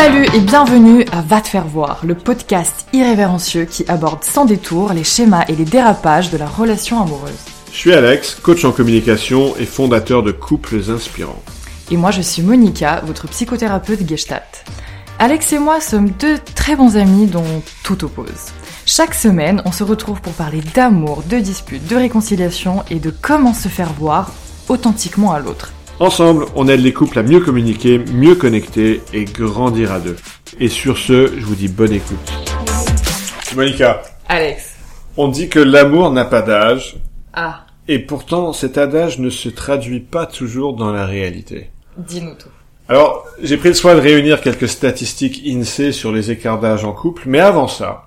Salut et bienvenue à Va te faire voir, le podcast irrévérencieux qui aborde sans détour les schémas et les dérapages de la relation amoureuse. Je suis Alex, coach en communication et fondateur de Couples Inspirants. Et moi je suis Monica, votre psychothérapeute Gestalt. Alex et moi sommes deux très bons amis dont tout oppose. Chaque semaine, on se retrouve pour parler d'amour, de disputes, de réconciliation et de comment se faire voir authentiquement à l'autre. Ensemble, on aide les couples à mieux communiquer, mieux connecter et grandir à deux. Et sur ce, je vous dis bonne écoute. Monica. Alex. On dit que l'amour n'a pas d'âge. Ah. Et pourtant, cet adage ne se traduit pas toujours dans la réalité. Dis-nous tout. Alors, j'ai pris le soin de réunir quelques statistiques INSEE sur les écarts d'âge en couple, mais avant ça...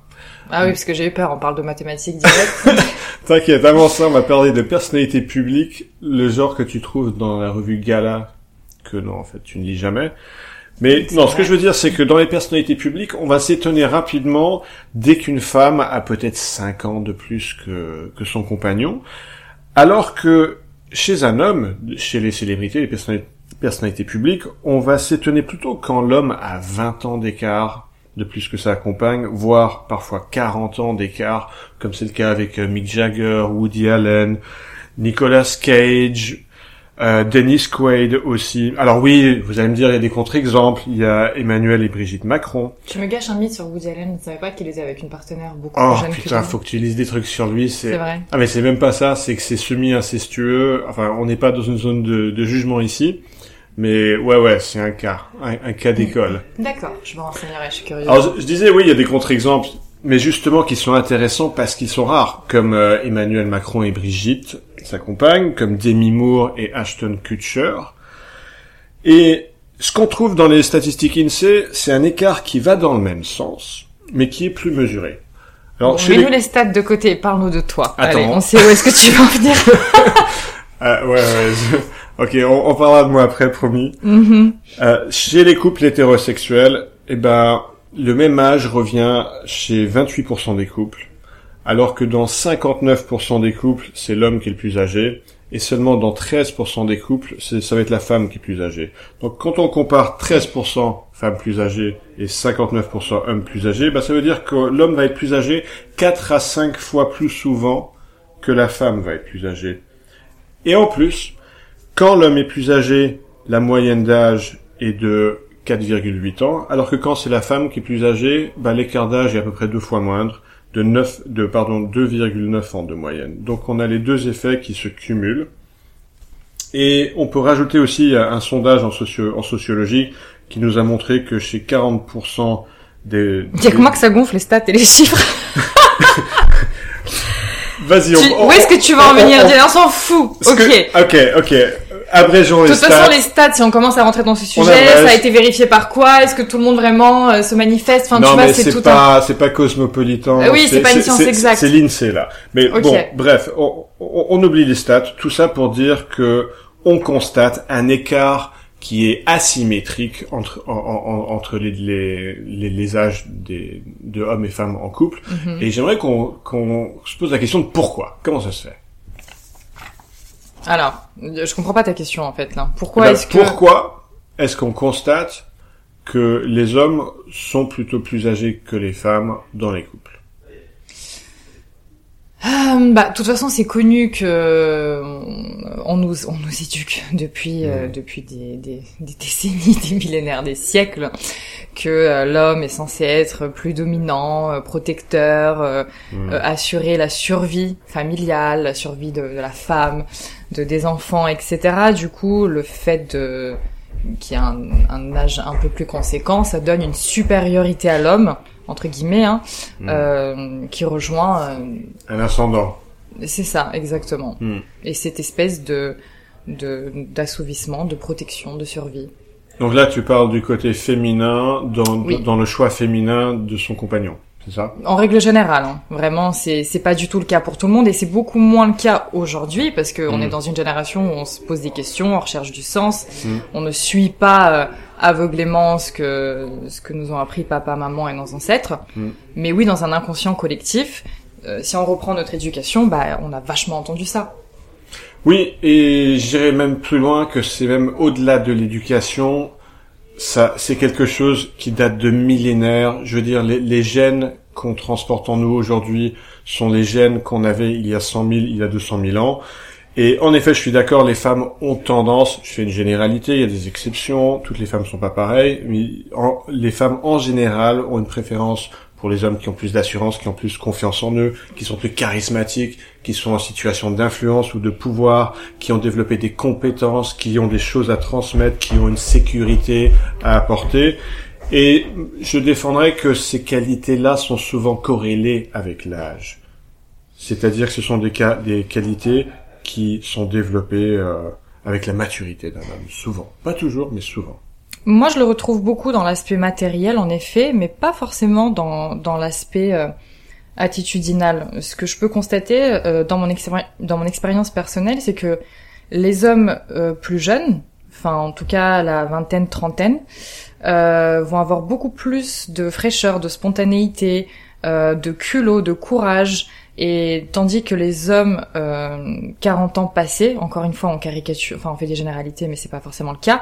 Ah oui, parce que j'ai eu peur, on parle de mathématiques directes. T'inquiète, avant ça, on va parler de personnalité publique, le genre que tu trouves dans la revue Gala, que non, en fait, tu ne lis jamais. Mais c'est non, vrai. Ce que je veux dire, c'est que dans les personnalités publiques, on va s'étonner rapidement dès qu'une femme a peut-être 5 ans de plus que son compagnon, alors que chez un homme, chez les célébrités, les personnalités publiques, on va s'étonner plutôt quand l'homme a 20 ans d'écart de plus que sa compagne, voire parfois 40 ans d'écart, comme c'est le cas avec Mick Jagger, Woody Allen, Nicolas Cage, Dennis Quaid aussi. Alors oui, vous allez me dire, il y a des contre-exemples, il y a Emmanuel et Brigitte Macron. Tu me gâches un mythe sur Woody Allen, je ne savais pas qu'il était avec une partenaire beaucoup plus jeune que lui. Faut que tu lises des trucs sur lui, c'est vrai. Ah mais c'est même pas ça, c'est que c'est semi-incestueux, enfin on n'est pas dans une zone de jugement ici. Mais ouais, c'est un cas d'école. D'accord, je me renseignerai, je suis curieux. Alors je disais oui, il y a des contre-exemples, mais justement qui sont intéressants parce qu'ils sont rares, comme Emmanuel Macron et Brigitte, sa compagne, comme Demi Moore et Ashton Kutcher. Et ce qu'on trouve dans les statistiques INSEE, c'est un écart qui va dans le même sens, mais qui est plus mesuré. Alors, mets-nous les stats de côté, parle-nous de toi. Attends. Allez, on sait où est-ce que tu veux en venir. Ok, on parlera de moi après, promis. Mm-hmm. Chez les couples hétérosexuels, le même âge revient chez 28% des couples, alors que dans 59% des couples, c'est l'homme qui est le plus âgé, et seulement dans 13% des couples, ça va être la femme qui est plus âgée. Donc quand on compare 13% femmes plus âgées et 59% hommes plus âgés, ça veut dire que l'homme va être plus âgé 4 à 5 fois plus souvent que la femme va être plus âgée. Et en plus... Quand l'homme est plus âgé, la moyenne d'âge est de 4,8 ans, alors que quand c'est la femme qui est plus âgée, l'écart d'âge est à peu près 2 fois moindre, de 2,9 ans de moyenne. Donc on a les deux effets qui se cumulent. Et on peut rajouter aussi un sondage en sociologie qui nous a montré que chez 40% des... Il y a que moi que ça gonfle les stats et les chiffres. Vas-y, où est-ce que tu vas en venir? On s'en fout. Ok. Abrégeons les stats. De toute façon, les stats, si on commence à rentrer dans ce sujet, ça a été vérifié par quoi? Est-ce que tout le monde vraiment se manifeste? Enfin, non, tu vois, c'est tout pas, c'est pas cosmopolitain. Oui, c'est pas une science exacte. C'est l'INSEE, là. Mais okay. Bon, bref, on oublie les stats. Tout ça pour dire que on constate un écart qui est asymétrique entre les âges de hommes et femmes en couple. Mm-hmm. Et j'aimerais qu'on se pose la question de pourquoi. Comment ça se fait? Alors, je comprends pas ta question, en fait, là. Pourquoi est-ce qu'on constate que les hommes sont plutôt plus âgés que les femmes dans les couples? De toute façon, c'est connu que on nous éduque depuis des décennies, des millénaires, des siècles, que l'homme est censé être plus dominant, protecteur, assurer la survie familiale, la survie de la femme, des enfants, etc. Du coup, le fait de qu'il y a un âge un peu plus conséquent, ça donne une supériorité à l'homme, entre guillemets, qui rejoint... un ascendant. C'est ça, exactement. Mm. Et cette espèce d'assouvissement, de protection, de survie. Donc là, tu parles du côté féminin, dans le choix féminin de son compagnon, c'est ça? En règle générale, hein. Vraiment, c'est pas du tout le cas pour tout le monde, et c'est beaucoup moins le cas aujourd'hui, parce qu'on est dans une génération où on se pose des questions, on recherche du sens, on ne suit pas... aveuglément ce que nous ont appris papa, maman et nos ancêtres. Mais oui, dans un inconscient collectif, si on reprend notre éducation, on a vachement entendu ça. Oui, et j'irais même plus loin que c'est même au-delà de l'éducation, ça, c'est quelque chose qui date de millénaires. Je veux dire, les gènes qu'on transporte en nous aujourd'hui sont les gènes qu'on avait il y a 100 000, il y a 200 000 ans. Et en effet, je suis d'accord, les femmes ont tendance, je fais une généralité, il y a des exceptions, toutes les femmes sont pas pareilles, mais les femmes en général ont une préférence pour les hommes qui ont plus d'assurance, qui ont plus confiance en eux, qui sont plus charismatiques, qui sont en situation d'influence ou de pouvoir, qui ont développé des compétences, qui ont des choses à transmettre, qui ont une sécurité à apporter. Et je défendrais que ces qualités-là sont souvent corrélées avec l'âge. C'est-à-dire que ce sont des qualités qui sont développées avec la maturité d'un homme, souvent. Pas toujours, mais souvent. Moi, je le retrouve beaucoup dans l'aspect matériel, en effet, mais pas forcément dans l'aspect attitudinal. Ce que je peux constater dans mon expérience personnelle, c'est que les hommes plus jeunes, enfin en tout cas la vingtaine, trentaine, vont avoir beaucoup plus de fraîcheur, de spontanéité, de culot, de courage, et tandis que les hommes 40 ans passés, encore une fois on caricature, enfin on fait des généralités mais c'est pas forcément le cas,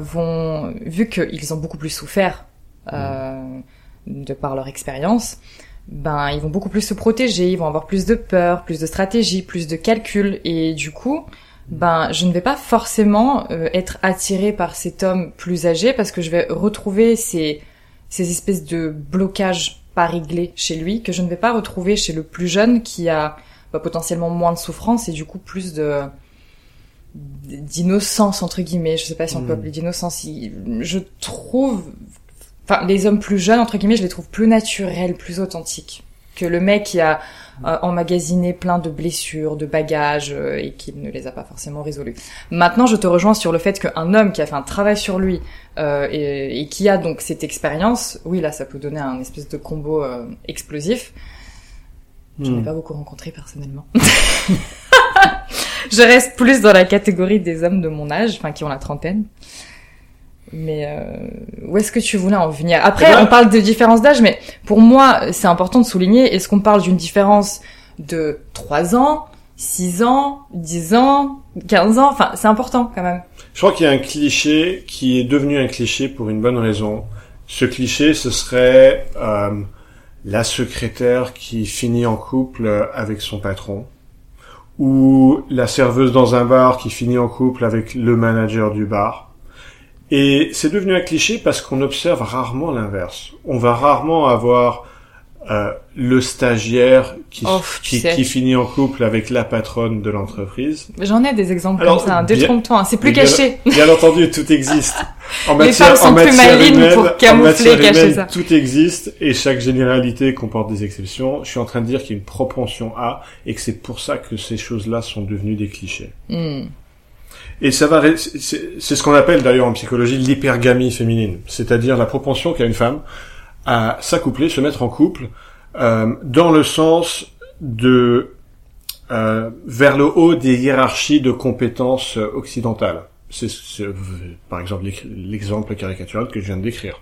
vont, vu qu'ils ont beaucoup plus souffert de par leur expérience, ben ils vont beaucoup plus se protéger, ils vont avoir plus de peur, plus de stratégie, plus de calcul, et du coup ben je ne vais pas forcément être attirée par cet homme plus âgé parce que je vais retrouver ces espèces de blocages pas réglé chez lui, que je ne vais pas retrouver chez le plus jeune qui a potentiellement moins de souffrance et du coup plus d'innocence entre guillemets. Je sais pas si on peut appeler d'innocence. Je trouve, enfin les hommes plus jeunes entre guillemets, je les trouve plus naturels, plus authentiques que le mec qui a emmagasiné plein de blessures, de bagages et qui ne les a pas forcément résolus. Maintenant, je te rejoins sur le fait qu'un homme qui a fait un travail sur lui et qui a donc cette expérience, oui, là, ça peut donner un espèce de combo explosif. Je n'ai pas beaucoup rencontré personnellement. Je reste plus dans la catégorie des hommes de mon âge, enfin qui ont la trentaine. Mais où est-ce que tu voulais en venir? Après, on parle de différence d'âge, mais pour moi, c'est important de souligner, est-ce qu'on parle d'une différence de 3 ans, 6 ans, 10 ans, 15 ans? Enfin, c'est important quand même. Je crois qu'il y a un cliché qui est devenu un cliché pour une bonne raison. Ce cliché, ce serait la secrétaire qui finit en couple avec son patron, ou la serveuse dans un bar qui finit en couple avec le manager du bar. Et c'est devenu un cliché parce qu'on observe rarement l'inverse. On va rarement avoir le stagiaire qui finit en couple avec la patronne de l'entreprise. J'en ai des exemples comme ça. Détrompe-toi, c'est plus caché. Bien entendu, tout existe. Les femmes sont plus malines pour camoufler et cacher ça. Tout existe et chaque généralité comporte des exceptions. Je suis en train de dire qu'il y a une propension à et que c'est pour ça que ces choses-là sont devenues des clichés. Et ça va, c'est ce qu'on appelle d'ailleurs en psychologie l'hypergamie féminine, c'est-à-dire la propension qu'a une femme à s'accoupler, se mettre en couple, dans le sens de vers le haut des hiérarchies de compétences occidentales. C'est par exemple l'exemple caricatural que je viens de décrire.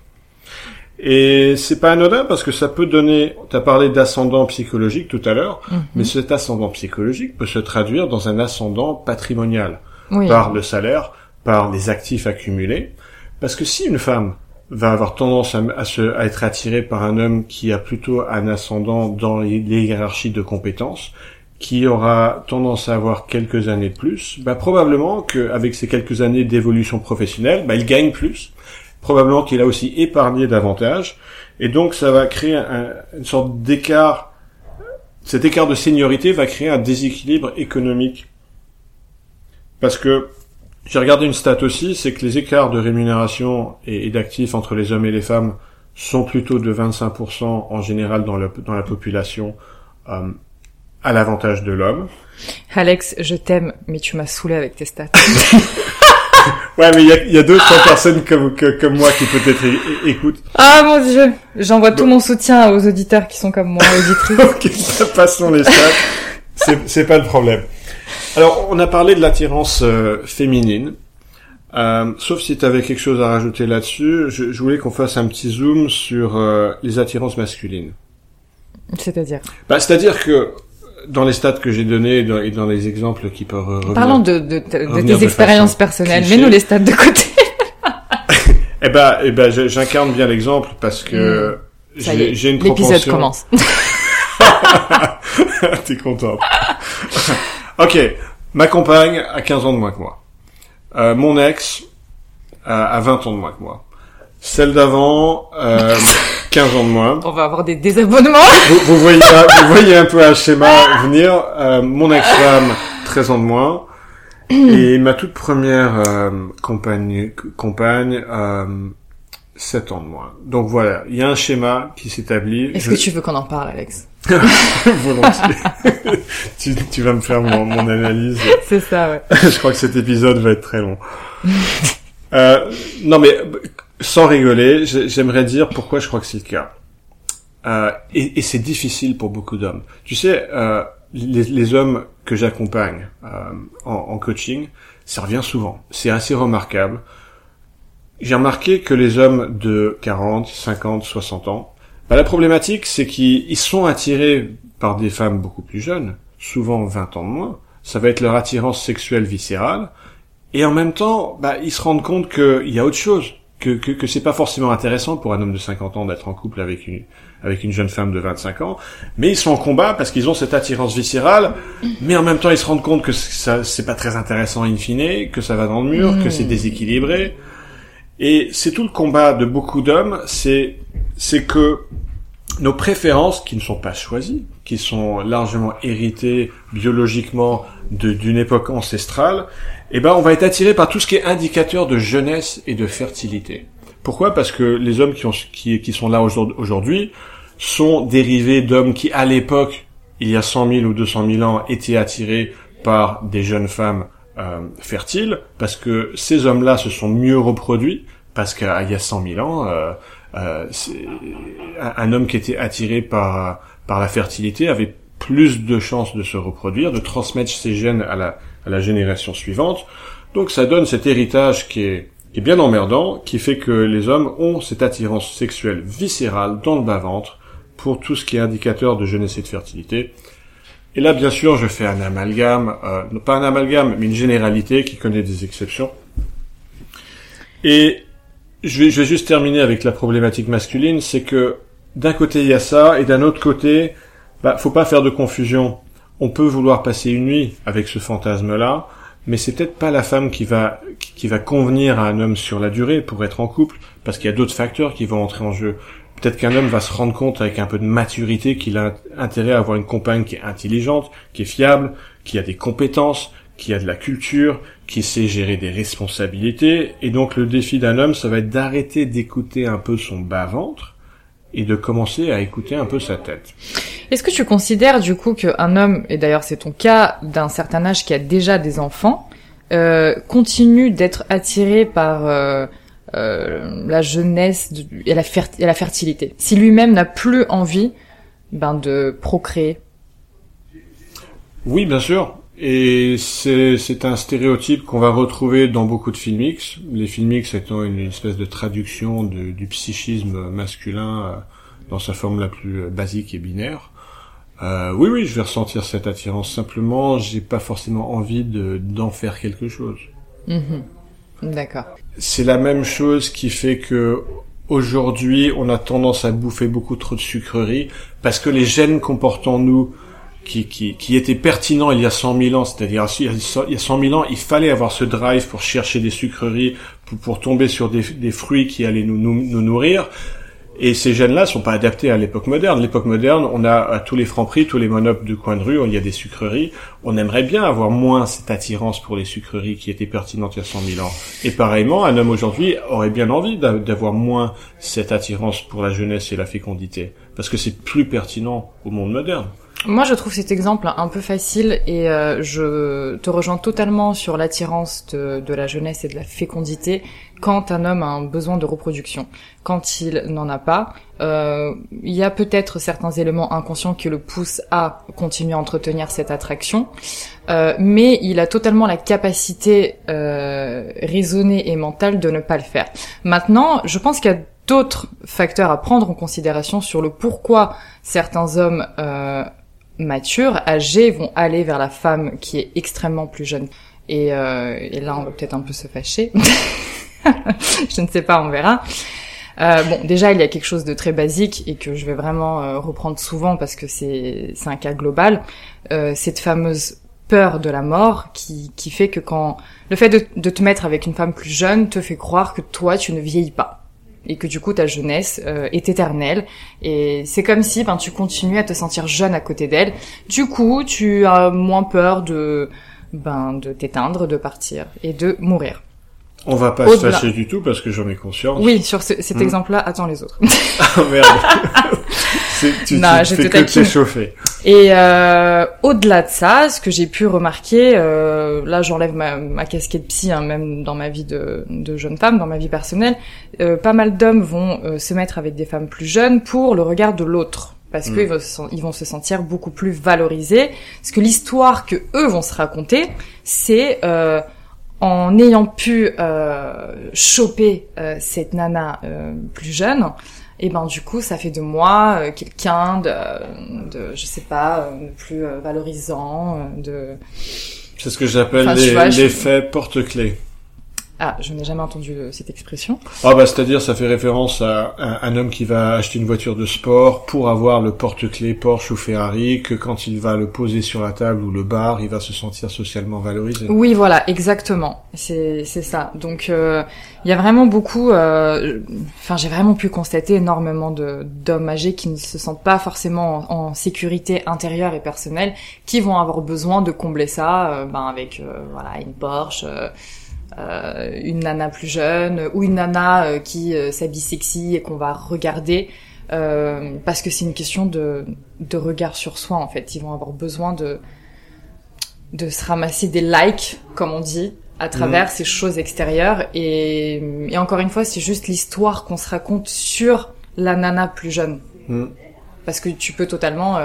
Et c'est pas anodin parce que ça peut donner, t'as parlé d'ascendant psychologique tout à l'heure, mais cet ascendant psychologique peut se traduire dans un ascendant patrimonial. Oui. Par le salaire, par les actifs accumulés. Parce que si une femme va avoir tendance à être attirée par un homme qui a plutôt un ascendant dans les hiérarchies de compétences, qui aura tendance à avoir quelques années de plus, bah, probablement qu'avec ces quelques années d'évolution professionnelle, bah, il gagne plus. Probablement qu'il a aussi épargné davantage. Et donc, ça va créer une sorte d'écart. Cet écart de seniorité va créer un déséquilibre économique. Parce que j'ai regardé une stat aussi, c'est que les écarts de rémunération et d'actifs entre les hommes et les femmes sont plutôt de 25% en général dans la population à l'avantage de l'homme. Alex, je t'aime, mais tu m'as saoulé avec tes stats. Ouais, mais il y a 200 personnes comme moi qui peut-être écoutent. Ah mon Dieu, j'envoie tout mon soutien aux auditeurs qui sont comme moi, auditrices. Ok, passons les stats, c'est pas le problème. Alors, on a parlé de l'attirance féminine, sauf si tu avais quelque chose à rajouter là-dessus. Je voulais qu'on fasse un petit zoom sur les attirances masculines. C'est-à-dire ? Bah, c'est-à-dire que dans les stats que j'ai donnés et dans les exemples qui peuvent revenir... Parlons de tes expériences personnelles, mets-nous les stats de côté. Eh ben, j'incarne bien l'exemple parce que j'ai une propension. L'épisode commence. T'es contente. Ok, ma compagne a 15 ans de moins que moi. Mon ex a 20 ans de moins que moi. Celle d'avant, 15 ans de moins. On va avoir des désabonnements. Vous voyez un peu un schéma venir. Mon ex-femme, 13 ans de moins. Et ma toute première compagne 7 ans de moins. Donc voilà, il y a un schéma qui s'établit. Est-ce que tu veux qu'on en parle, Alex? Volontiers. tu vas me faire mon analyse. C'est ça, ouais. Je crois que cet épisode va être très long. Non mais, sans rigoler, j'aimerais dire pourquoi je crois que c'est le cas. Et c'est difficile pour beaucoup d'hommes. Tu sais, les hommes que j'accompagne en coaching, ça revient souvent. C'est assez remarquable. J'ai remarqué que les hommes de 40, 50, 60 ans, bah, la problématique, c'est qu'ils sont attirés par des femmes beaucoup plus jeunes, souvent 20 ans de moins. Ça va être leur attirance sexuelle viscérale. Et en même temps, bah, ils se rendent compte qu'il y a autre chose. Que c'est pas forcément intéressant pour un homme de 50 ans d'être en couple avec une jeune femme de 25 ans, mais ils sont en combat parce qu'ils ont cette attirance viscérale, mais en même temps ils se rendent compte que ça c'est pas très intéressant in fine, que ça va dans le mur, que c'est déséquilibré. Et c'est tout le combat de beaucoup d'hommes, c'est que nos préférences qui ne sont pas choisies, qui sont largement héritées biologiquement d'une époque ancestrale, eh ben on va être attiré par tout ce qui est indicateur de jeunesse et de fertilité. Pourquoi ? Parce que les hommes qui sont là aujourd'hui sont dérivés d'hommes qui, à l'époque, il y a 100 000 ou 200 000 ans, étaient attirés par des jeunes femmes fertiles, parce que ces hommes-là se sont mieux reproduits, parce qu'il y a 100 000 ans, un homme qui était attiré par la fertilité avait plus de chances de se reproduire, de transmettre ses gènes à la génération suivante. Donc ça donne cet héritage qui est bien emmerdant, qui fait que les hommes ont cette attirance sexuelle viscérale dans le bas-ventre pour tout ce qui est indicateur de jeunesse et de fertilité. Et là, bien sûr, je fais un amalgame, pas un amalgame, mais une généralité qui connaît des exceptions. Et je vais juste terminer avec la problématique masculine, c'est que d'un côté, il y a ça, et d'un autre côté, bah, faut pas faire de confusion. On peut vouloir passer une nuit avec ce fantasme-là, mais c'est peut-être pas la femme qui va convenir à un homme sur la durée pour être en couple, parce qu'il y a d'autres facteurs qui vont entrer en jeu. Peut-être qu'un homme va se rendre compte avec un peu de maturité qu'il a intérêt à avoir une compagne qui est intelligente, qui est fiable, qui a des compétences, qui a de la culture, qui sait gérer des responsabilités. Et donc le défi d'un homme, ça va être d'arrêter d'écouter un peu son bas-ventre et de commencer à écouter un peu sa tête. Est-ce que tu considères du coup qu'un homme, et d'ailleurs c'est ton cas, d'un certain âge qui a déjà des enfants, continue d'être attiré par la jeunesse et la fertilité, si lui-même n'a plus envie de procréer? Oui, bien sûr. Et c'est un stéréotype qu'on va retrouver dans beaucoup de films X. Les films X étant une espèce de traduction du psychisme masculin dans sa forme la plus basique et binaire. Oui, je vais ressentir cette attirance. Simplement, j'ai pas forcément envie d'en faire quelque chose. D'accord. C'est la même chose qui fait que aujourd'hui, on a tendance à bouffer beaucoup trop de sucreries parce que les gènes qu'on porte en nous qui était pertinent il y a 100 000 ans, c'est-à-dire il y a 100 000 ans, il fallait avoir ce drive pour chercher des sucreries, pour tomber sur des fruits qui allaient nous nourrir. Et ces gènes-là sont pas adaptés à l'époque moderne. L'époque moderne, on a à tous les Franprix, tous les Monops de coin de rue, il y a des sucreries. On aimerait bien avoir moins cette attirance pour les sucreries qui étaient pertinentes il y a 100 000 ans. Et pareillement, un homme aujourd'hui aurait bien envie d'avoir moins cette attirance pour la jeunesse et la fécondité, parce que c'est plus pertinent au monde moderne. Moi, je trouve cet exemple un peu facile et je te rejoins totalement sur l'attirance de la jeunesse et de la fécondité quand un homme a un besoin de reproduction. Quand il n'en a pas, il y a peut-être certains éléments inconscients qui le poussent à continuer à entretenir cette attraction, mais il a totalement la capacité raisonnée et mentale de ne pas le faire. Maintenant, je pense qu'il y a d'autres facteurs à prendre en considération sur le pourquoi certains hommes matures, âgés, vont aller vers la femme qui est extrêmement plus jeune. Et là, on va peut-être un peu se fâcher. Je ne sais pas, on verra. Bon, déjà, il y a quelque chose de très basique et que je vais vraiment reprendre souvent parce que c'est un cas global. Cette fameuse peur de la mort qui fait que quand le fait de te mettre avec une femme plus jeune te fait croire que toi, tu ne vieillis pas et que du coup, ta jeunesse est éternelle. Et c'est comme si ben, tu continues à te sentir jeune à côté d'elle. Du coup, tu as moins peur de t'éteindre, de partir et de mourir. On va pas se fâcher du tout parce que j'en ai conscience. Oui, sur cet exemple-là, attends les autres. Ah merde. Tu fais que t'échauffer. Et au-delà de ça, ce que j'ai pu remarquer, là j'enlève ma casquette psy, hein, même dans ma vie de jeune femme, dans ma vie personnelle, pas mal d'hommes vont se mettre avec des femmes plus jeunes pour le regard de l'autre. Parce qu'ils vont se sentir beaucoup plus valorisés. Parce que l'histoire que eux vont se raconter, c'est en ayant pu choper cette nana plus jeune, et ben du coup ça fait de moi quelqu'un de je sais pas, plus valorisant. C'est ce que j'appelle l'effet porte-clés. Ah, je n'ai jamais entendu cette expression. Ah bah c'est-à-dire ça fait référence à un homme qui va acheter une voiture de sport pour avoir le porte-clés Porsche ou Ferrari, que quand il va le poser sur la table ou le bar, il va se sentir socialement valorisé. Oui, voilà, exactement. C'est ça. Donc il y a vraiment beaucoup enfin j'ai vraiment pu constater énormément d'hommes âgés qui ne se sentent pas forcément en sécurité intérieure et personnelle, qui vont avoir besoin de combler ça avec voilà, une Porsche, une nana plus jeune ou une nana qui s'habille sexy et qu'on va regarder parce que c'est une question de regard sur soi en fait. Ils vont avoir besoin de se ramasser des likes, comme on dit, à travers ces choses extérieures et encore une fois c'est juste l'histoire qu'on se raconte sur la nana plus jeune parce que tu peux totalement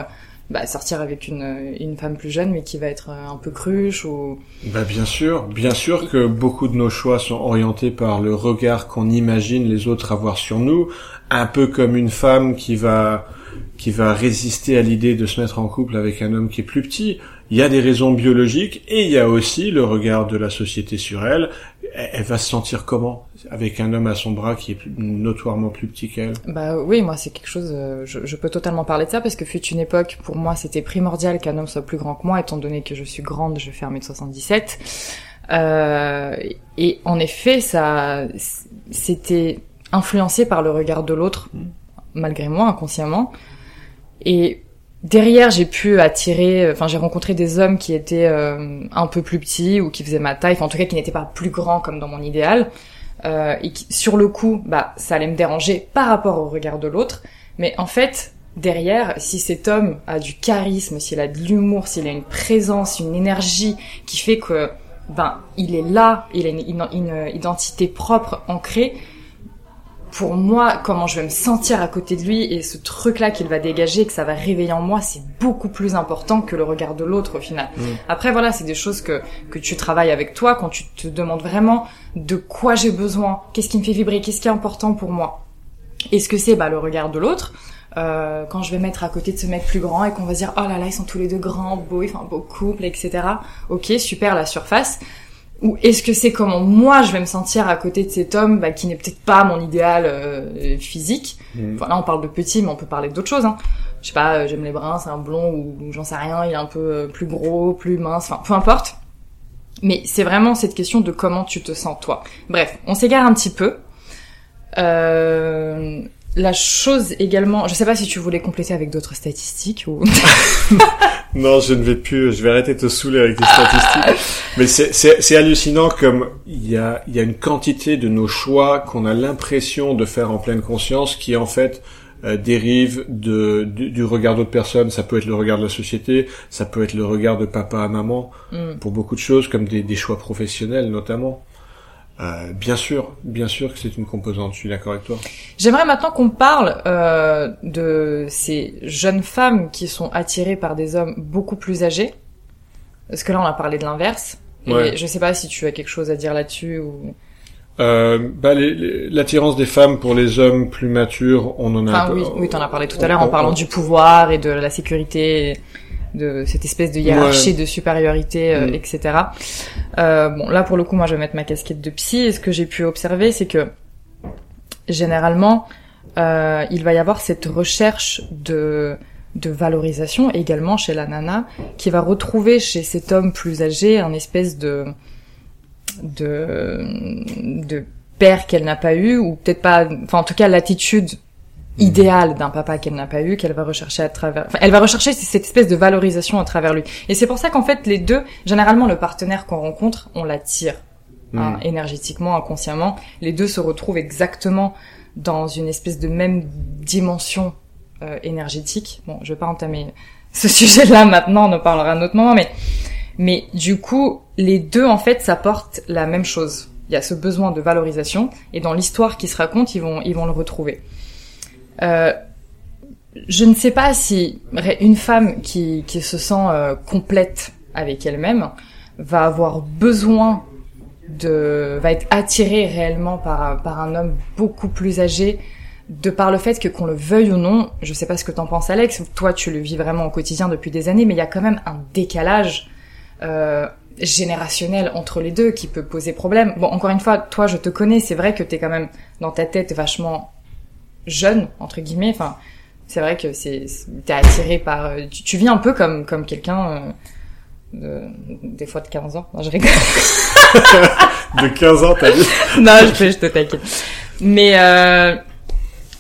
sortir avec une femme plus jeune mais qui va être un peu cruche ou... Bien sûr que beaucoup de nos choix sont orientés par le regard qu'on imagine les autres avoir sur nous, un peu comme une femme qui va résister à l'idée de se mettre en couple avec un homme qui est plus petit. Il y a des raisons biologiques et il y a aussi le regard de la société sur elle. Elle va se sentir comment avec un homme à son bras qui est notoirement plus petit qu'elle? Bah oui, moi c'est quelque chose, je peux totalement parler de ça parce que fut une époque, pour moi c'était primordial qu'un homme soit plus grand que moi, étant donné que je suis grande, je fais 1m77. Et en effet, ça c'était influencé par le regard de l'autre, malgré moi, inconsciemment. Et derrière, j'ai rencontré des hommes qui étaient un peu plus petits ou qui faisaient ma taille, enfin en tout cas qui n'étaient pas plus grands comme dans mon idéal, et qui, sur le coup, ça allait me déranger par rapport au regard de l'autre, mais en fait, derrière, si cet homme a du charisme, s'il a de l'humour, s'il a une présence, une énergie qui fait que, il est là, il a une identité propre, ancrée, pour moi, comment je vais me sentir à côté de lui et ce truc-là qu'il va dégager, que ça va réveiller en moi, c'est beaucoup plus important que le regard de l'autre, au final. Après, voilà, c'est des choses que tu travailles avec toi quand tu te demandes vraiment de quoi j'ai besoin, qu'est-ce qui me fait vibrer, qu'est-ce qui est important pour moi. Et ce que c'est, le regard de l'autre, quand je vais mettre à côté de ce mec plus grand et qu'on va dire, oh là là, ils sont tous les deux grands, beaux, enfin, beau couple, etc. Ok, super, la surface. Ou est-ce que c'est comment moi je vais me sentir à côté de cet homme qui n'est peut-être pas mon idéal physique. Enfin, là on parle de petit mais on peut parler d'autres choses, hein. Je sais pas, j'aime les bruns, c'est un blond ou j'en sais rien, il est un peu plus gros, plus mince, enfin peu importe. Mais c'est vraiment cette question de comment tu te sens toi. Bref, on s'égare un petit peu. La chose également, je sais pas si tu voulais compléter avec d'autres statistiques ou... Non, je ne vais plus, je vais arrêter de te saouler avec des statistiques. Mais c'est hallucinant comme il y a une quantité de nos choix qu'on a l'impression de faire en pleine conscience qui en fait dérive du regard d'autres personnes. Ça peut être le regard de la société, ça peut être le regard de papa à maman, pour beaucoup de choses, comme des choix professionnels notamment. Bien sûr que c'est une composante, je suis d'accord avec toi. J'aimerais maintenant qu'on parle de ces jeunes femmes qui sont attirées par des hommes beaucoup plus âgés. Parce que là, on a parlé de l'inverse. Ouais. Et je sais pas si tu as quelque chose à dire là-dessus ou... l'attirance des femmes pour les hommes plus matures, on en a... Enfin, oui, t'en as parlé tout à l'heure en parlant du pouvoir et de la sécurité... de cette espèce de hiérarchie, de supériorité, etc. Bon, là, pour le coup, moi, je vais mettre ma casquette de psy. Et ce que j'ai pu observer, c'est que, généralement, il va y avoir cette recherche de valorisation également chez la nana, qui va retrouver chez cet homme plus âgé un espèce de père qu'elle n'a pas eu, ou peut-être pas, enfin en tout cas l'attitude idéale d'un papa qu'elle n'a pas eu, qu'elle va rechercher à travers, enfin elle va rechercher cette espèce de valorisation à travers lui. Et c'est pour ça qu'en fait les deux, généralement le partenaire qu'on rencontre, on l'attire énergétiquement, inconsciemment, les deux se retrouvent exactement dans une espèce de même dimension énergétique. Bon, je vais pas entamer ce sujet-là maintenant, on en parlera à un autre moment, mais du coup, les deux, en fait, ça porte la même chose. Il y a ce besoin de valorisation, et dans l'histoire qui se raconte, ils vont le retrouver. Je ne sais pas si une femme qui se sent complète avec elle-même va avoir besoin va être attirée réellement par un homme beaucoup plus âgé, de par le fait que, qu'on le veuille ou non, je sais pas ce que t'en penses, Alex, toi tu le vis vraiment au quotidien depuis des années, mais il y a quand même un décalage générationnel entre les deux qui peut poser problème. Bon, encore une fois, toi je te connais, c'est vrai que t'es quand même dans ta tête vachement jeune, entre guillemets, enfin, c'est vrai que t'es attiré par... Tu vis un peu comme quelqu'un... des fois de 15 ans. Non, je rigole. De 15 ans, t'as dit? Non, je te taquine.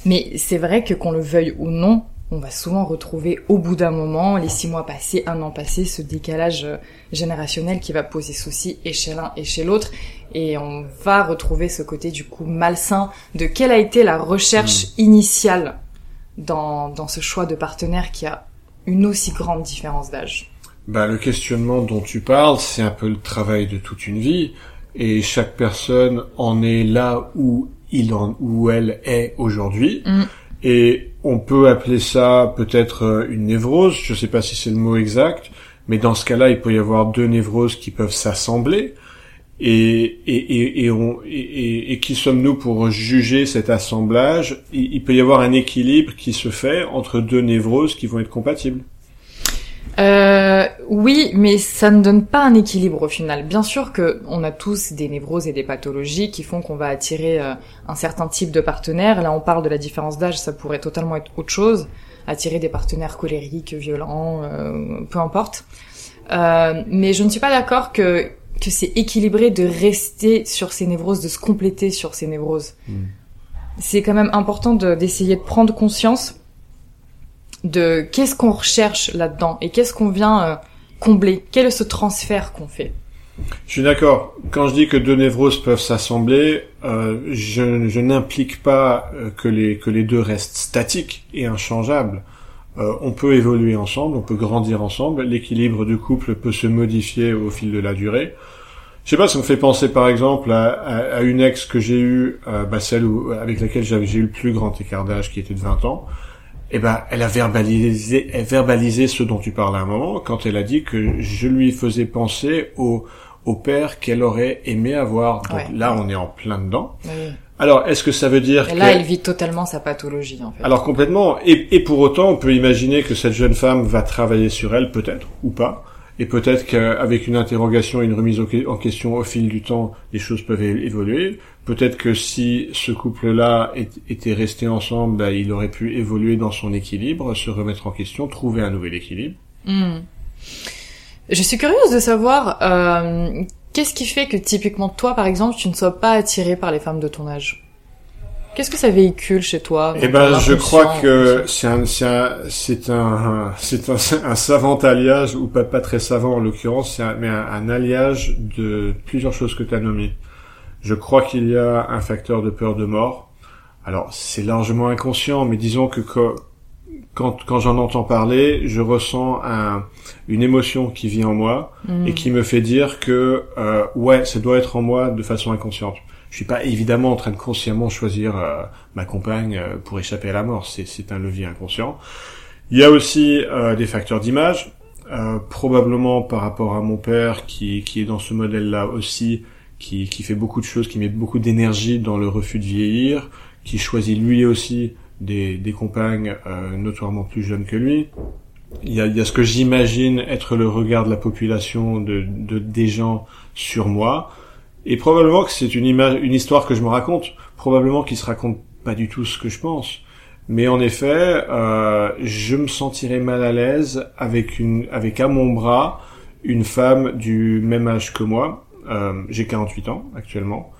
Mais c'est vrai que qu'on le veuille ou non, on va souvent retrouver au bout d'un moment, les 6 mois passés, un an passé, ce décalage générationnel qui va poser souci et chez l'un et chez l'autre. Et on va retrouver ce côté du coup malsain de quelle a été la recherche initiale dans ce choix de partenaire qui a une aussi grande différence d'âge. Bah, le questionnement dont tu parles, c'est un peu le travail de toute une vie, et chaque personne en est là où elle est aujourd'hui, et on peut appeler ça peut-être une névrose, je sais pas si c'est le mot exact, mais dans ce cas-là, il peut y avoir deux névroses qui peuvent s'assembler, et qui sommes-nous pour juger cet assemblage? Il peut y avoir un équilibre qui se fait entre deux névroses qui vont être compatibles. Oui, mais ça ne donne pas un équilibre au final. Bien sûr que on a tous des névroses et des pathologies qui font qu'on va attirer un certain type de partenaire. Là, on parle de la différence d'âge, ça pourrait totalement être autre chose. Attirer des partenaires colériques, violents, peu importe. Mais je ne suis pas d'accord que c'est équilibré de rester sur ces névroses, de se compléter sur ces névroses. C'est quand même important d'essayer de prendre conscience de qu'est-ce qu'on recherche là-dedans et qu'est-ce qu'on vient combler, quel est ce transfert qu'on fait. Je suis d'accord. Quand je dis que deux névroses peuvent s'assembler, je n'implique pas que les deux restent statiques et inchangeables. On peut évoluer ensemble, on peut grandir ensemble, l'équilibre du couple peut se modifier au fil de la durée. Je sais pas, ça me fait penser par exemple à une ex que j'ai eue, celle avec laquelle j'ai eu le plus grand écart d'âge, qui était de 20 ans. Eh ben, elle a verbalisé ce dont tu parles à un moment, quand elle a dit que je lui faisais penser au père qu'elle aurait aimé avoir. Donc ouais. Là, on est en plein dedans. Oui. Alors, est-ce que ça veut dire que... Là, elle vit totalement sa pathologie, en fait. Alors, complètement. Et pour autant, on peut imaginer que cette jeune femme va travailler sur elle, peut-être, ou pas. Et peut-être qu'avec une interrogation et une remise en question au fil du temps, les choses peuvent évoluer. Peut-être que si ce couple-là était resté ensemble, bah, il aurait pu évoluer dans son équilibre, se remettre en question, trouver un nouvel équilibre. Je suis curieuse de savoir qu'est-ce qui fait que typiquement toi, par exemple, tu ne sois pas attiré par les femmes de ton âge. Qu'est-ce que ça véhicule chez toi? Eh ben, je crois que c'est un savant alliage, ou pas très savant en l'occurrence, mais un alliage de plusieurs choses que tu as nommées. Je crois qu'il y a un facteur de peur de mort. Alors, c'est largement inconscient, mais disons que quand j'en entends parler, je ressens une émotion qui vit en moi et qui me fait dire que ça doit être en moi de façon inconsciente. Je suis pas évidemment en train de consciemment choisir ma compagne pour échapper à la mort, c'est un levier inconscient. Il y a aussi des facteurs d'image, probablement par rapport à mon père qui est dans ce modèle-là aussi, qui fait beaucoup de choses, qui met beaucoup d'énergie dans le refus de vieillir, qui choisit lui aussi des compagnes notoirement plus jeunes que lui, il y a ce que j'imagine être le regard de la population, des gens sur moi, et probablement que c'est une histoire que je me raconte, probablement qu'ils se racontent pas du tout ce que je pense. Mais en effet, je me sentirais mal à l'aise avec à mon bras une femme du même âge que moi. J'ai 48 ans actuellement.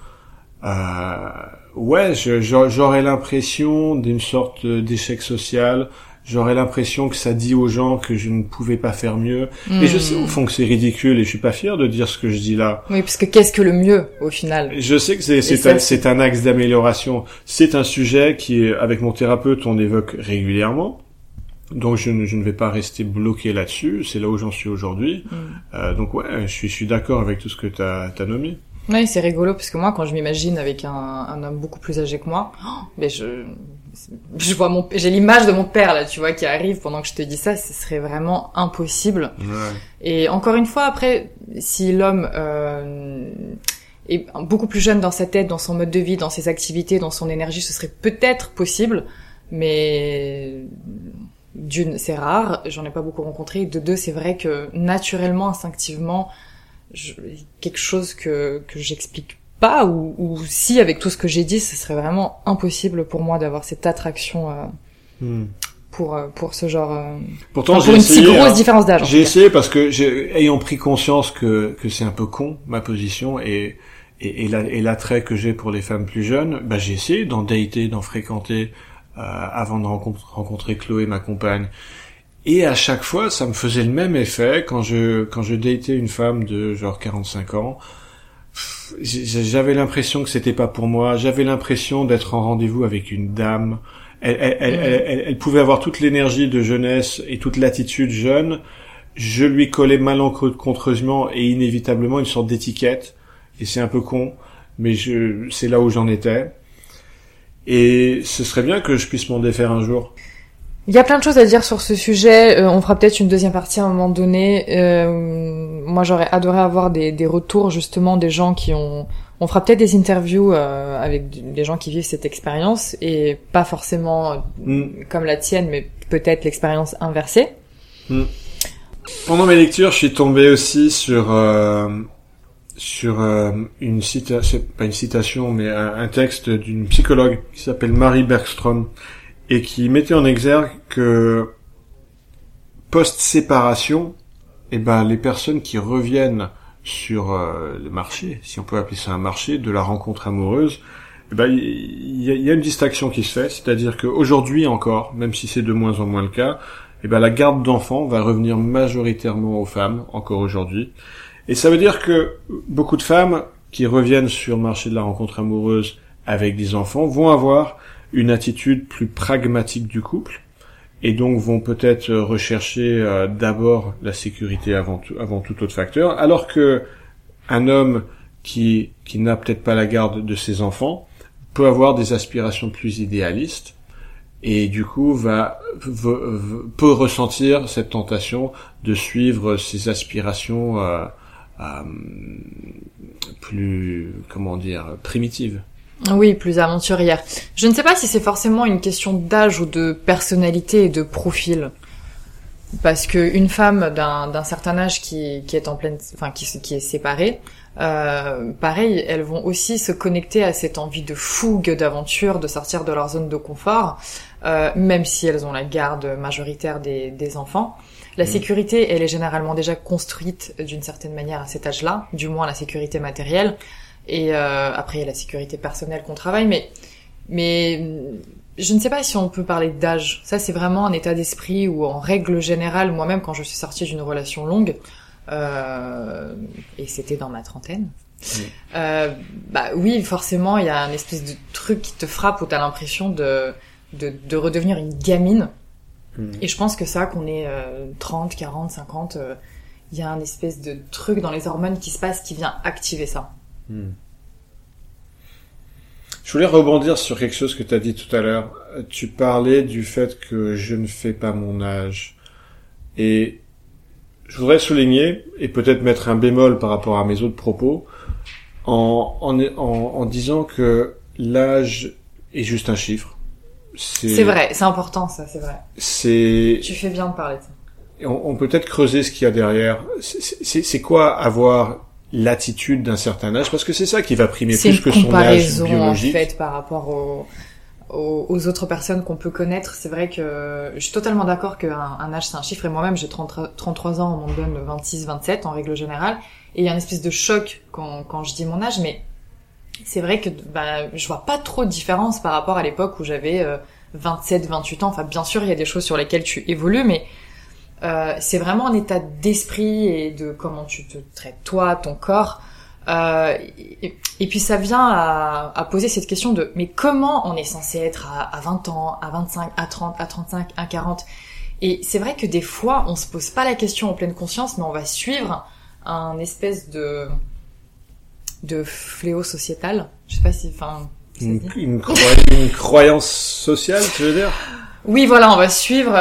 J'aurais l'impression d'une sorte d'échec social. J'aurais l'impression que ça dit aux gens que je ne pouvais pas faire mieux. Et je sais au fond que c'est ridicule et je suis pas fier de dire ce que je dis là. Oui, parce que qu'est-ce que le mieux, au final? Je sais que c'est un axe d'amélioration. C'est un sujet qui, avec mon thérapeute, on évoque régulièrement. Donc je ne vais pas rester bloqué là-dessus. C'est là où j'en suis aujourd'hui. Donc je suis d'accord avec tout ce que t'as nommé. Oui, c'est rigolo, parce que moi, quand je m'imagine avec un homme beaucoup plus âgé que moi, je vois j'ai l'image de mon père, là, tu vois, qui arrive pendant que je te dis ça, ce serait vraiment impossible. Ouais. Et encore une fois, après, si l'homme, est beaucoup plus jeune dans sa tête, dans son mode de vie, dans ses activités, dans son énergie, ce serait peut-être possible, mais d'une, c'est rare, j'en ai pas beaucoup rencontré, de deux, c'est vrai que naturellement, instinctivement, quelque chose que j'explique pas, ou si avec tout ce que j'ai dit, ce serait vraiment impossible pour moi d'avoir cette attraction pour ce genre. Pourtant, j'ai essayé. Pour une si grosse différence d'âge. J'ai essayé parce que ayant pris conscience que c'est un peu con ma position et l'attrait que j'ai pour les femmes plus jeunes, bah j'ai essayé d'en fréquenter avant de rencontrer Chloé, ma compagne. Et à chaque fois, ça me faisait le même effet quand je datais une femme de genre 45 ans. J'avais l'impression que c'était pas pour moi. J'avais l'impression d'être en rendez-vous avec une dame. Elle pouvait avoir toute l'énergie de jeunesse et toute l'attitude jeune. Je lui collais malencontreusement et inévitablement une sorte d'étiquette. Et c'est un peu con, mais c'est là où j'en étais. Et ce serait bien que je puisse m'en défaire un jour. Il y a plein de choses à dire sur ce sujet. On fera peut-être une deuxième partie à un moment donné. Moi, j'aurais adoré avoir des retours justement des gens qui ont. On fera peut-être des interviews avec des gens qui vivent cette expérience et pas forcément comme la tienne, mais peut-être l'expérience inversée. Pendant mes lectures, je suis tombé aussi sur une citation, pas une citation, mais un texte d'une psychologue qui s'appelle Marie Bergström. Et qui mettait en exergue que post-séparation, les personnes qui reviennent sur le marché, si on peut appeler ça un marché, de la rencontre amoureuse, il y a une distinction qui se fait, c'est-à-dire qu'aujourd'hui encore, même si c'est de moins en moins le cas, la garde d'enfants va revenir majoritairement aux femmes, encore aujourd'hui. Et ça veut dire que beaucoup de femmes qui reviennent sur le marché de la rencontre amoureuse avec des enfants vont avoir une attitude plus pragmatique du couple, et donc vont peut-être rechercher d'abord la sécurité avant tout autre facteur, alors que un homme qui n'a peut-être pas la garde de ses enfants peut avoir des aspirations plus idéalistes, et du coup peut ressentir cette tentation de suivre ses aspirations plus, primitives. Oui, plus aventurière. Je ne sais pas si c'est forcément une question d'âge ou de personnalité et de profil. Parce que une femme d'un certain âge qui est qui est séparée, pareil, elles vont aussi se connecter à cette envie de fougue, d'aventure, de sortir de leur zone de confort, même si elles ont la garde majoritaire des enfants. La sécurité, elle est généralement déjà construite d'une certaine manière à cet âge-là, du moins la sécurité matérielle. Et après, il y a la sécurité personnelle qu'on travaille, mais je ne sais pas si on peut parler d'âge. Ça, c'est vraiment un état d'esprit où, en règle générale, moi-même, quand je suis sortie d'une relation longue, et c'était dans ma trentaine, oui, forcément, il y a un espèce de truc qui te frappe où t'as l'impression de redevenir une gamine. Et je pense que ça, qu'on est 30, 40, 50, il y a un espèce de truc dans les hormones qui se passe qui vient activer ça. Je voulais rebondir sur quelque chose que tu as dit tout à l'heure. Tu parlais du fait que je ne fais pas mon âge. Et je voudrais souligner, et peut-être mettre un bémol par rapport à mes autres propos, en disant que l'âge est juste un chiffre. C'est vrai, c'est important ça, c'est vrai. Tu fais bien de parler de ça. on peut peut-être creuser ce qu'il y a derrière. C'est quoi avoir l'attitude d'un certain âge, parce que c'est ça qui va primer plus que son âge biologique. C'est une comparaison en fait par rapport aux autres personnes qu'on peut connaître. C'est vrai que je suis totalement d'accord qu'un âge c'est un chiffre, et moi-même j'ai 33 ans, on me donne 26-27 en règle générale, et il y a une espèce de choc quand je dis mon âge, mais c'est vrai que je vois pas trop de différence par rapport à l'époque où j'avais 27-28 ans. Enfin bien sûr il y a des choses sur lesquelles tu évolues, mais c'est vraiment un état d'esprit et de comment tu te traites toi, ton corps. Et puis ça vient à poser cette question de mais comment on est censé être à 20 ans, à 25, à 30, à 35, à 40. Et c'est vrai que des fois on se pose pas la question en pleine conscience, mais on va suivre un espèce de fléau sociétal. Je sais pas si, enfin, une croyance sociale, tu veux dire? Oui, voilà, on va suivre,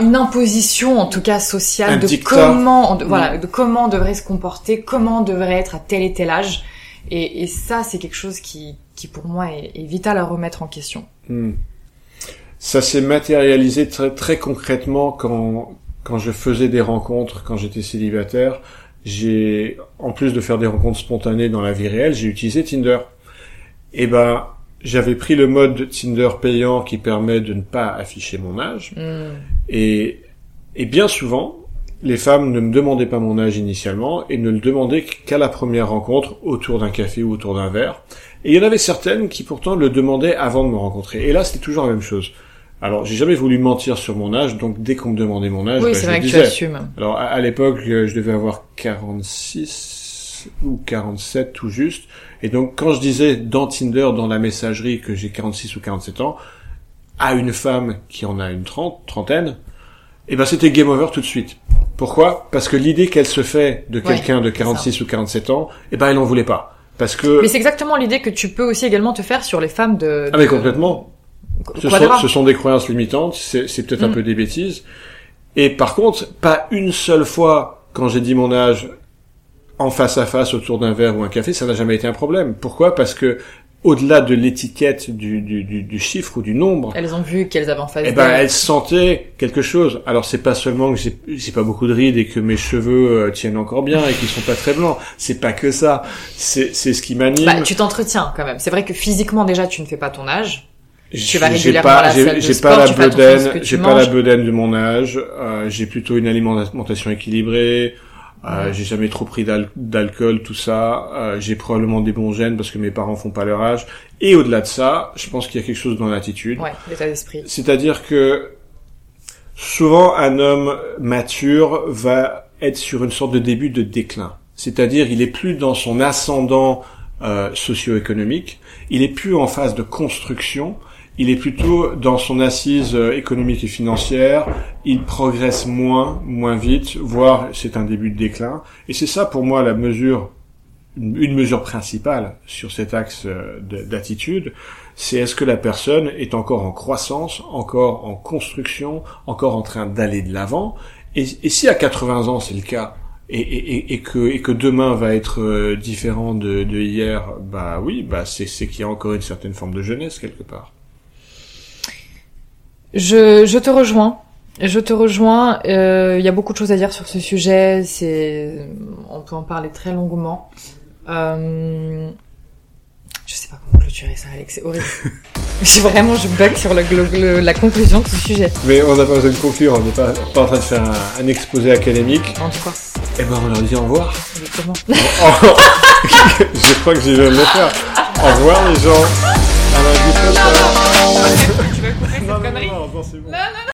une imposition, en tout cas sociale, de comment on devrait se comporter, comment on devrait être à tel et tel âge. Et ça, c'est quelque chose qui pour moi est vital à remettre en question. Mmh. Ça s'est matérialisé très, très concrètement quand je faisais des rencontres, quand j'étais célibataire. En plus de faire des rencontres spontanées dans la vie réelle, j'ai utilisé Tinder. Et j'avais pris le mode Tinder payant qui permet de ne pas afficher mon âge. Mm. Et bien souvent, les femmes ne me demandaient pas mon âge initialement et ne le demandaient qu'à la première rencontre, autour d'un café ou autour d'un verre. Et il y en avait certaines qui pourtant le demandaient avant de me rencontrer. Et là, c'était toujours la même chose. Alors, j'ai jamais voulu mentir sur mon âge, donc dès qu'on me demandait mon âge, oui, c'est vrai que tu assumes. Alors, à l'époque, je devais avoir 46 ou 47 tout juste. Et donc, quand je disais dans Tinder, dans la messagerie, que j'ai 46 ou 47 ans, à une femme qui en a une trentaine, c'était game over tout de suite. Pourquoi? Parce que l'idée qu'elle se fait de quelqu'un de 46 ou 47 ans, elle n'en voulait pas. Parce que... Mais c'est exactement l'idée que tu peux aussi également te faire sur les femmes de... Ah, mais complètement. Ce sont des croyances limitantes, c'est peut-être un peu des bêtises. Et par contre, pas une seule fois, quand j'ai dit mon âge, en face à face, autour d'un verre ou un café, ça n'a jamais été un problème. Pourquoi? Parce que, au-delà de l'étiquette du chiffre ou du nombre... Elles ont vu qu'elles avaient en face d'elles. Elles sentaient quelque chose. Alors, c'est pas seulement que j'ai pas beaucoup de rides et que mes cheveux tiennent encore bien et qu'ils sont pas très blancs. C'est pas que ça. C'est ce qui m'anime. Tu t'entretiens, quand même. C'est vrai que physiquement, déjà, tu ne fais pas ton âge. J'ai pas la bedaine de mon âge, j'ai plutôt une alimentation équilibrée, j'ai jamais trop pris d'alcool, tout ça, j'ai probablement des bons gènes parce que mes parents font pas leur âge, et au-delà de ça, je pense qu'il y a quelque chose dans l'attitude. Ouais, l'état d'esprit. C'est-à-dire que, souvent, un homme mature va être sur une sorte de début de déclin. C'est-à-dire, il est plus dans son ascendant, socio-économique, il est plus en phase de construction, il est plutôt dans son assise économique et financière, il progresse moins vite, voire c'est un début de déclin. Et c'est ça pour moi une mesure principale sur cet axe d'attitude, c'est est-ce que la personne est encore en croissance, encore en construction, encore en train d'aller de l'avant. Et si à 80 ans c'est le cas, et que demain va être différent de hier, c'est qu'il y a encore une certaine forme de jeunesse quelque part. Je te rejoins. Il y a beaucoup de choses à dire sur ce sujet. On peut en parler très longuement. Je sais pas comment clôturer ça, Alex. C'est horrible. Je bug sur la conclusion de ce sujet. Mais on n'a pas besoin de conclure. On n'est pas en train de faire un exposé académique. En tout cas. On leur dit au revoir. Mais comment? Je crois que je vais le faire. Au revoir les gens. À la prochaine. Tu vas couper cette connerie? Non, c'est bon. Non.